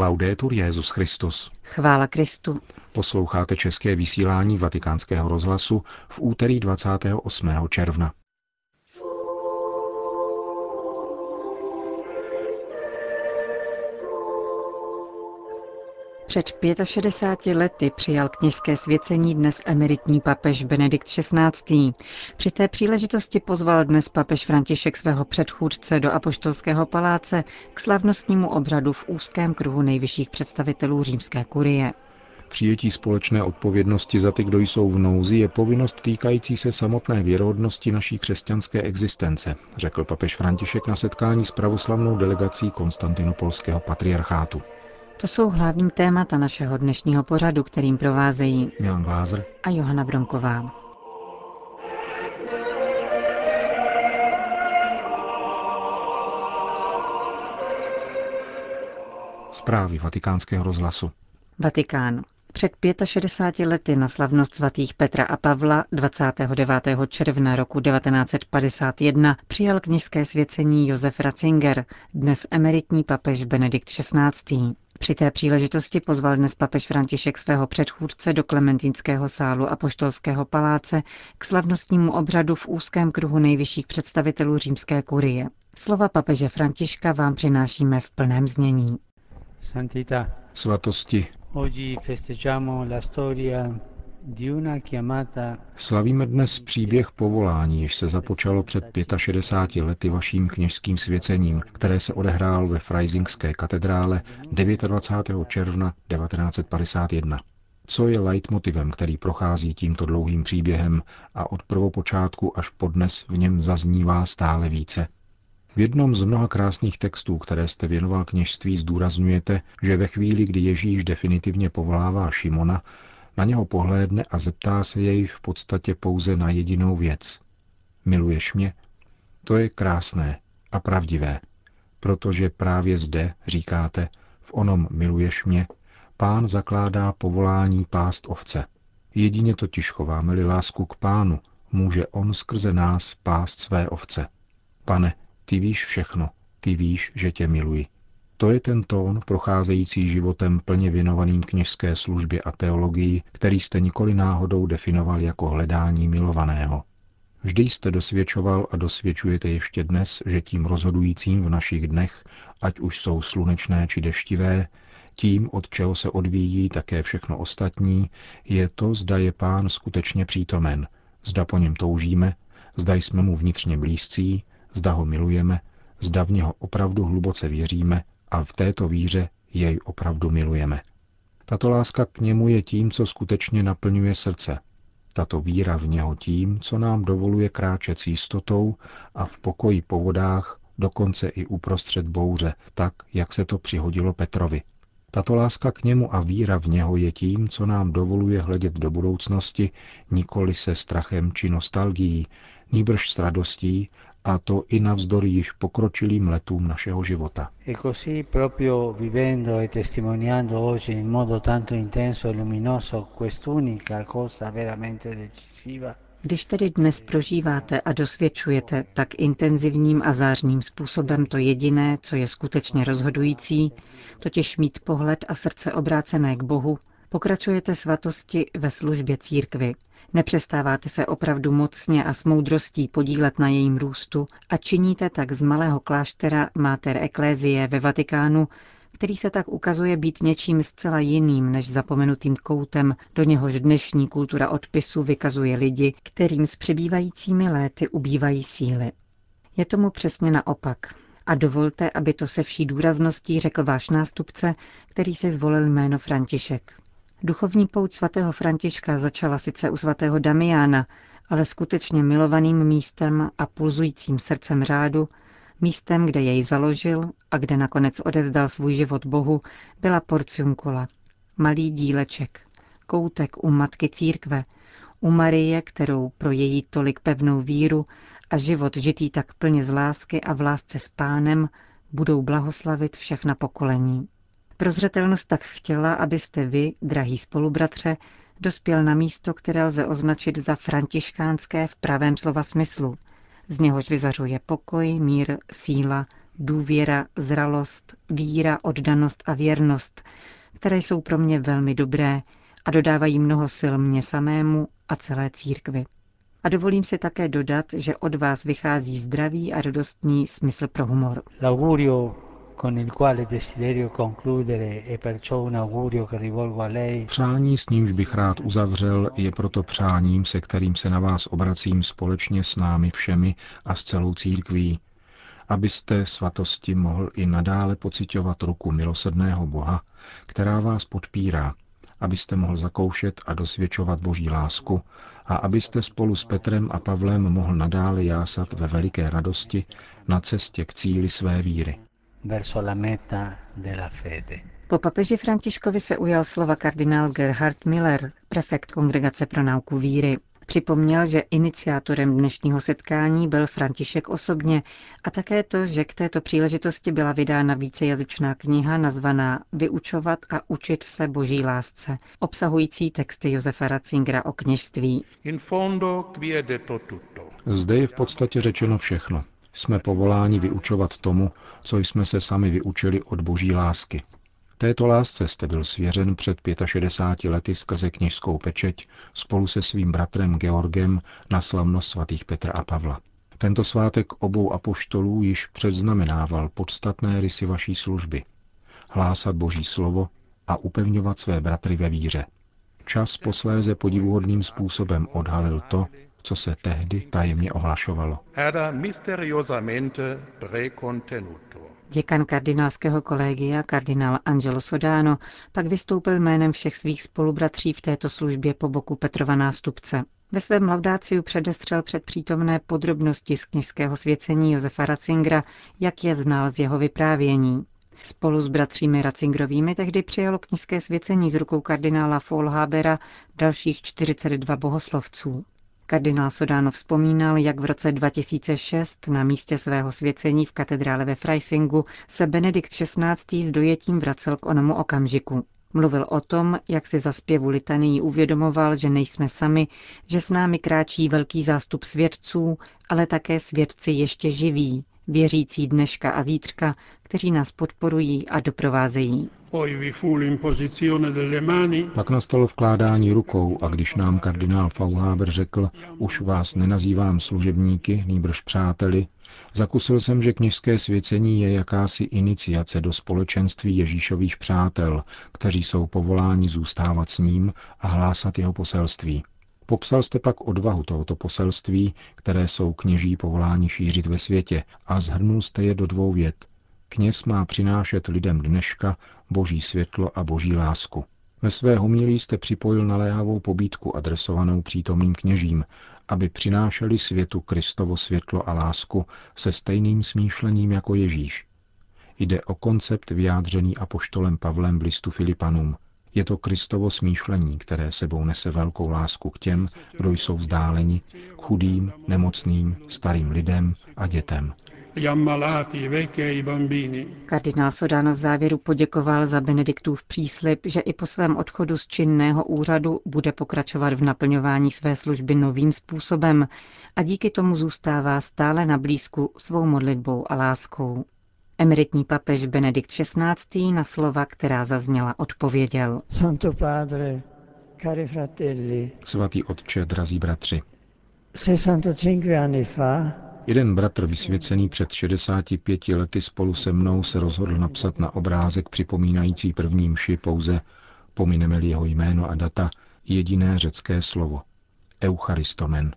Laudetur Jesus Christus. Chvála Kristu. Posloucháte české vysílání Vatikánského rozhlasu v úterý 28. června. Před 65 lety přijal kněžské svěcení dnes emeritní papež Benedikt XVI. Při té příležitosti pozval dnes papež František svého předchůdce do Apoštolského paláce k slavnostnímu obřadu v úzkém kruhu nejvyšších představitelů římské kurie. Přijetí společné odpovědnosti za ty, kdo jsou v nouzi, je povinnost týkající se samotné věrohodnosti naší křesťanské existence, řekl papež František na setkání s pravoslavnou delegací Konstantinopolského patriarchátu. To jsou hlavní témata našeho dnešního pořadu, kterým provázejí Milan Glázer a Johana Bromková. Zprávy Vatikánského rozhlasu. Vatikán. Před 65 lety na slavnost svatých Petra a Pavla 29. června roku 1951 přijal kněžské svěcení Josef Ratzinger, dnes emeritní papež Benedikt XVI. Při té příležitosti pozval dnes papež František svého předchůdce do Klementinského sálu Apoštolského paláce k slavnostnímu obřadu v úzkém kruhu nejvyšších představitelů římské kurie. Slova papeže Františka vám přinášíme v plném znění. Svatosti. Slavíme dnes příběh povolání, jež se započalo před 65 lety vaším kněžským svěcením, které se odehrál ve Freisingské katedrále 29. června 1951. Co je leitmotivem, který prochází tímto dlouhým příběhem a od prvopočátku až po dnes v něm zaznívá stále více? V jednom z mnoha krásných textů, které jste věnoval kněžství, zdůrazňujete, že ve chvíli, kdy Ježíš definitivně povolává Šimona, na něho pohlédne a zeptá se jej v podstatě pouze na jedinou věc. Miluješ mě? To je krásné a pravdivé, protože právě zde, říkáte, v onom miluješ mě, Pán zakládá povolání pást ovce. Jedině totiž chováme-li lásku k Pánu, může on skrze nás pást své ovce. Pane, ty víš všechno, ty víš, že tě miluji. To je ten tón procházející životem plně věnovaným kněžské službě a teologii, který jste nikoli náhodou definoval jako hledání milovaného. Vždy jste dosvědčoval a dosvědčujete ještě dnes, že tím rozhodujícím v našich dnech, ať už jsou slunečné či deštivé, tím, od čeho se odvíjí také všechno ostatní, je to, zda je Pán skutečně přítomen, zda po něm toužíme, zda jsme mu vnitřně blízcí, zda ho milujeme, zda v něho opravdu hluboce věříme, a v této víře jej opravdu milujeme. Tato láska k němu je tím, co skutečně naplňuje srdce. Tato víra v něho tím, co nám dovoluje kráčet s jistotou a v pokoji po vodách, dokonce i uprostřed bouře, tak, jak se to přihodilo Petrovi. Tato láska k němu a víra v něho je tím, co nám dovoluje hledět do budoucnosti, nikoli se strachem či nostalgií, nýbrž s radostí, a to i navzdory již pokročilým letům našeho života. Když tedy dnes prožíváte a dosvědčujete tak intenzivním a zářným způsobem to jediné, co je skutečně rozhodující, totiž mít pohled a srdce obrácené k Bohu, pokračujete svatosti ve službě církvi. Nepřestáváte se opravdu mocně a s moudrostí podílet na jejím růstu a činíte tak z malého kláštera Mater Ecclesiae ve Vatikánu, který se tak ukazuje být něčím zcela jiným než zapomenutým koutem, do něhož dnešní kultura odpisu vykazuje lidi, kterým s přibývajícími léty ubývají síly. Je tomu přesně naopak. A dovolte, aby to se vší důrazností řekl váš nástupce, který si zvolil jméno František. Duchovní pouť svatého Františka začala sice u svatého Damiána, ale skutečně milovaným místem a pulzujícím srdcem řádu, místem, kde jej založil a kde nakonec odevzdal svůj život Bohu, byla porciunkula, malý díleček, koutek u Matky Církve, u Marie, kterou pro její tolik pevnou víru a život žitý tak plně z lásky a v lásce s Pánem budou blahoslavit všechna pokolení. Prozřetelnost tak chtěla, abyste vy, drahý spolubratře, dospěl na místo, které lze označit za františkánské v pravém slova smyslu. Z něhož vyzařuje pokoj, mír, síla, důvěra, zralost, víra, oddanost a věrnost, které jsou pro mě velmi dobré a dodávají mnoho sil mně samému a celé církvi. A dovolím si také dodat, že od vás vychází zdravý a radostný smysl pro humor. Přání, s nímž bych rád uzavřel, je proto přáním, se kterým se na vás obracím společně s námi všemi a s celou církví, abyste svatosti mohl i nadále pociťovat ruku milosrdného Boha, která vás podpírá, abyste mohl zakoušet a dosvědčovat Boží lásku a abyste spolu s Petrem a Pavlem mohl nadále jásat ve veliké radosti na cestě k cíli své víry. Po papeži Františkovi se ujal slova kardinál Gerhard Müller, prefekt Kongregace pro nauku víry. Připomněl, že iniciátorem dnešního setkání byl František osobně a také to, že k této příležitosti byla vydána vícejazyčná kniha nazvaná Vyučovat a učit se Boží lásce, obsahující texty Josefa Ratzingera o kněžství. Zde je v podstatě řečeno všechno. Jsme povoláni vyučovat tomu, co jsme se sami vyučili od Boží lásky. Této lásce jste byl svěřen před 65 lety skrze kněžskou pečeť spolu se svým bratrem Georgem na slavnost svatých Petra a Pavla. Tento svátek obou apoštolů již předznamenával podstatné rysy vaší služby. Hlásat Boží slovo a upevňovat své bratry ve víře. Čas posléze podivuhodným způsobem odhalil to, co se tehdy tajemně ohlašovalo. Děkan kardinálského kolegia, kardinál Angelo Sodano, pak vystoupil jménem všech svých spolubratří v této službě po boku Petrova nástupce. Ve svém laudáciu předestřel před přítomné podrobnosti z kněžského svěcení Josefa Ratzingera, jak je znal z jeho vyprávění. Spolu s bratřími Ratzingerovými tehdy přijalo kněžské svěcení z rukou kardinála Faulhabera dalších 42 bohoslovců. Kardinál Sodano vzpomínal, jak v roce 2006 na místě svého svěcení v katedrále ve Freisingu se Benedikt XVI. S dojetím vracel k onomu okamžiku. Mluvil o tom, jak si za zpěvu litanii uvědomoval, že nejsme sami, že s námi kráčí velký zástup svědců, ale také svědci ještě živí, věřící dneška a zítřka, kteří nás podporují a doprovázejí. Pak nastalo vkládání rukou a když nám kardinál Faulhaber řekl, už vás nenazývám služebníky, nýbrž přáteli, zakusil jsem, že kněžské svěcení je jakási iniciace do společenství Ježíšových přátel, kteří jsou povoláni zůstávat s ním a hlásat jeho poselství. Popsal jste pak odvahu tohoto poselství, které jsou kněží povoláni šířit ve světě, a shrnul jste je do 2 vět. Kněz má přinášet lidem dneška Boží světlo a Boží lásku. Ve své homilii jste připojil naléhavou pobídku adresovanou přítomným kněžím, aby přinášeli světu Kristovo světlo a lásku se stejným smýšlením jako Ježíš. Jde o koncept vyjádřený apoštolem Pavlem v listu Filipanům. Je to Kristovo smýšlení, které sebou nese velkou lásku k těm, kdo jsou vzdáleni, k chudým, nemocným, starým lidem a dětem. Kardinál Sodano v závěru poděkoval za Benediktův příslib, že i po svém odchodu z činného úřadu bude pokračovat v naplňování své služby novým způsobem a díky tomu zůstává stále na blízku svou modlitbou a láskou. Emeritní papež Benedikt XVI. Na slova, která zazněla, odpověděl. Svatý otče, drazí bratři. 1 bratr vysvěcený před 65 lety spolu se mnou se rozhodl napsat na obrázek připomínající první mši pouze, pomineme-li jeho jméno a data, jediné řecké slovo. Eucharistomen.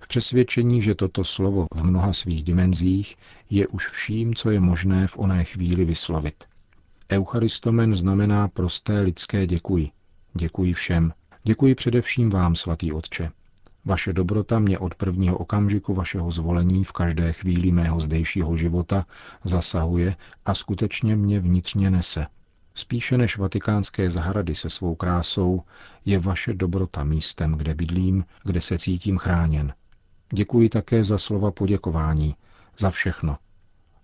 V přesvědčení, že toto slovo v mnoha svých dimenzích je už vším, co je možné v oné chvíli vyslovit. Eucharistomen znamená prosté lidské děkuji. Děkuji všem. Děkuji především vám, svatý otče. Vaše dobrota mě od prvního okamžiku vašeho zvolení v každé chvíli mého zdejšího života zasahuje a skutečně mě vnitřně nese. Spíše než vatikánské zahrady se svou krásou je vaše dobrota místem, kde bydlím, kde se cítím chráněn. Děkuji také za slova poděkování, za všechno.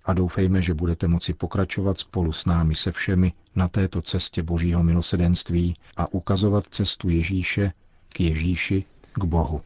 A doufejme, že budete moci pokračovat spolu s námi se všemi na této cestě Božího milosedenství a ukazovat cestu Ježíše k Ježíši, k Bohu.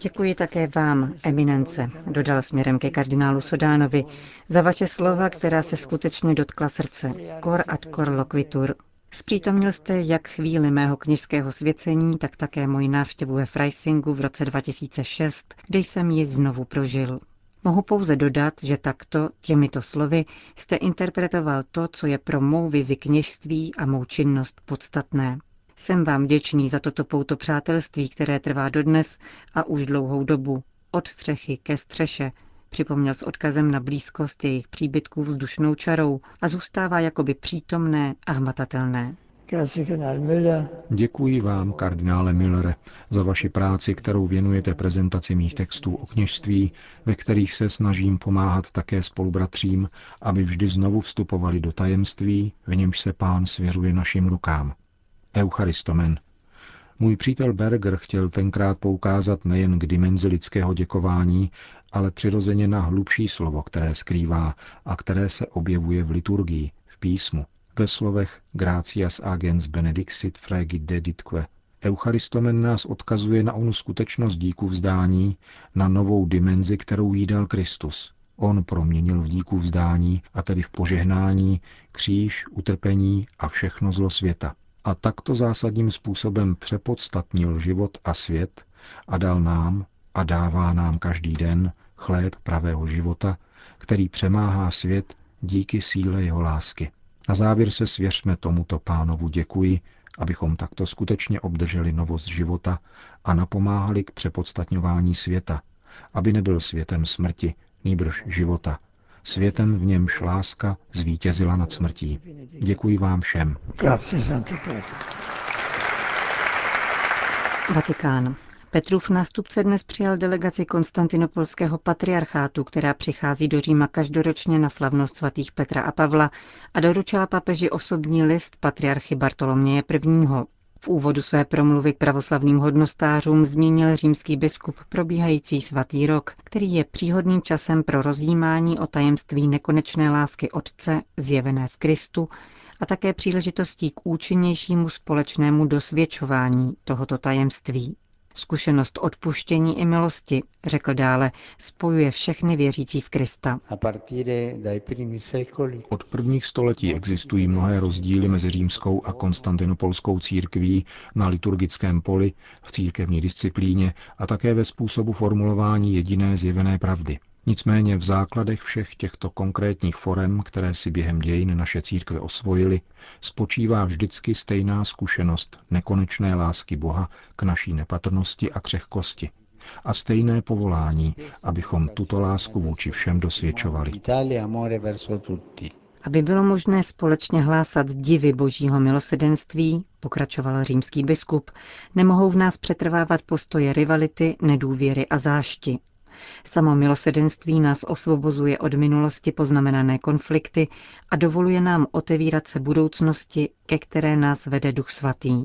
Děkuji také vám, eminence, dodal směrem ke kardinálu Sodánovi, za vaše slova, která se skutečně dotkla srdce. Cor ad cor loquitur. Zpřítomnil jste jak chvíli mého kněžského svěcení, tak také moji návštěvu ve Freisingu v roce 2006, kde jsem ji znovu prožil. Mohu pouze dodat, že takto, těmito slovy, jste interpretoval to, co je pro mou vizi kněžství a mou činnost podstatné. Jsem vám vděčný za toto pouto přátelství, které trvá dodnes a už dlouhou dobu, od střechy ke střeše, připomněl s odkazem na blízkost jejich příbytků vzdušnou čarou a zůstává jakoby přítomné a hmatatelné. Děkuji vám, kardinále Müllere, za vaši práci, kterou věnujete prezentaci mých textů o kněžství, ve kterých se snažím pomáhat také spolubratřím, aby vždy znovu vstupovali do tajemství, v němž se Pán svěřuje našim rukám. Eucharistomen. Můj přítel Berger chtěl tenkrát poukázat nejen k dimenzi lidského děkování, ale přirozeně na hlubší slovo, které skrývá a které se objevuje v liturgii, v písmu, ve slovech Gratias agens benedixit fregi deditque. Eucharistomen nás odkazuje na onu skutečnost díku vzdání, na novou dimenzi, kterou jí dal Kristus. On proměnil v díku vzdání, a tedy v požehnání, kříž, utrpení a všechno zlo světa. A takto zásadním způsobem přepodstatnil život a svět a dal nám a dává nám každý den chléb pravého života, který přemáhá svět díky síle jeho lásky. Na závěr se svěřme tomuto Pánovu děkuji, abychom takto skutečně obdrželi novost života a napomáhali k přepodstatňování světa, aby nebyl světem smrti, nýbrž života. Světem, v němž láska zvítězila nad smrtí. Děkuji vám všem. Vatikán. Petrův nástupce dnes přijal delegaci Konstantinopolského patriarchátu, která přichází do Říma každoročně na slavnost svatých Petra a Pavla a doručila papeži osobní list patriarchy Bartoloměje I. V úvodu své promluvy k pravoslavným hodnostářům zmínil římský biskup probíhající svatý rok, který je příhodným časem pro rozjímání o tajemství nekonečné lásky Otce, zjevené v Kristu, a také příležitostí k účinnějšímu společnému dosvědčování tohoto tajemství. Zkušenost odpuštění i milosti, řekl dále, spojuje všechny věřící v Krista. Od prvních století existují mnohé rozdíly mezi římskou a konstantinopolskou církví na liturgickém poli, v církevní disciplíně a také ve způsobu formulování jediné zjevené pravdy. Nicméně v základech všech těchto konkrétních forem, které si během dějin naše církve osvojily, spočívá vždycky stejná zkušenost nekonečné lásky Boha k naší nepatrnosti a křehkosti a stejné povolání, abychom tuto lásku vůči všem dosvědčovali. Aby bylo možné společně hlásat divy božího milosrdenství, pokračoval římský biskup, nemohou v nás přetrvávat postoje rivality, nedůvěry a zášti. Samo milosrdenství nás osvobozuje od minulosti poznamenané konflikty a dovoluje nám otevírat se budoucnosti, ke které nás vede Duch Svatý.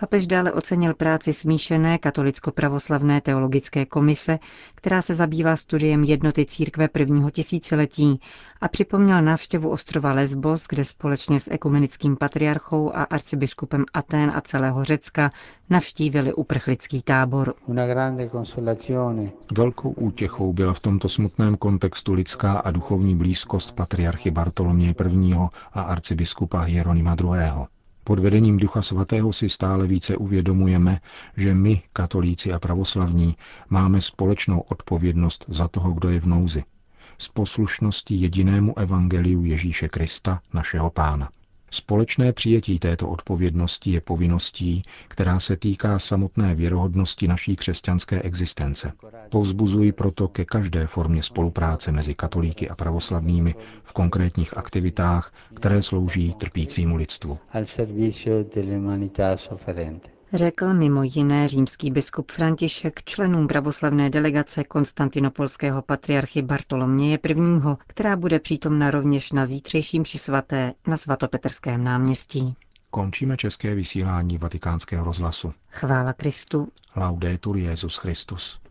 Papež dále ocenil práci smíšené katolicko-pravoslavné teologické komise, která se zabývá studiem jednoty církve prvního tisíciletí, a připomněl návštěvu ostrova Lesbos, kde společně s ekumenickým patriarchou a arcibiskupem Atén a celého Řecka navštívili uprchlický tábor. Velkou útěchou byla v tomto smutném kontextu lidská a duchovní blízkost patriarchy Bartoloměje I. a arcibiskupa Hieronima II. Pod vedením Ducha Svatého si stále více uvědomujeme, že my, katolíci a pravoslavní, máme společnou odpovědnost za toho, kdo je v nouzi, s poslušností jedinému evangeliu Ježíše Krista, našeho Pána. Společné přijetí této odpovědnosti je povinností, která se týká samotné věrohodnosti naší křesťanské existence. Povzbuzuji proto ke každé formě spolupráce mezi katolíky a pravoslavnými v konkrétních aktivitách, které slouží trpícímu lidstvu. Řekl mimo jiné římský biskup František členům pravoslavné delegace konstantinopolského patriarchy Bartoloměje I., která bude přítomna rovněž na zítřejším mši svaté na Svatopetrském náměstí. Končíme české vysílání Vatikánského rozhlasu. Chvála Kristu. Laudetur Jesus Christus.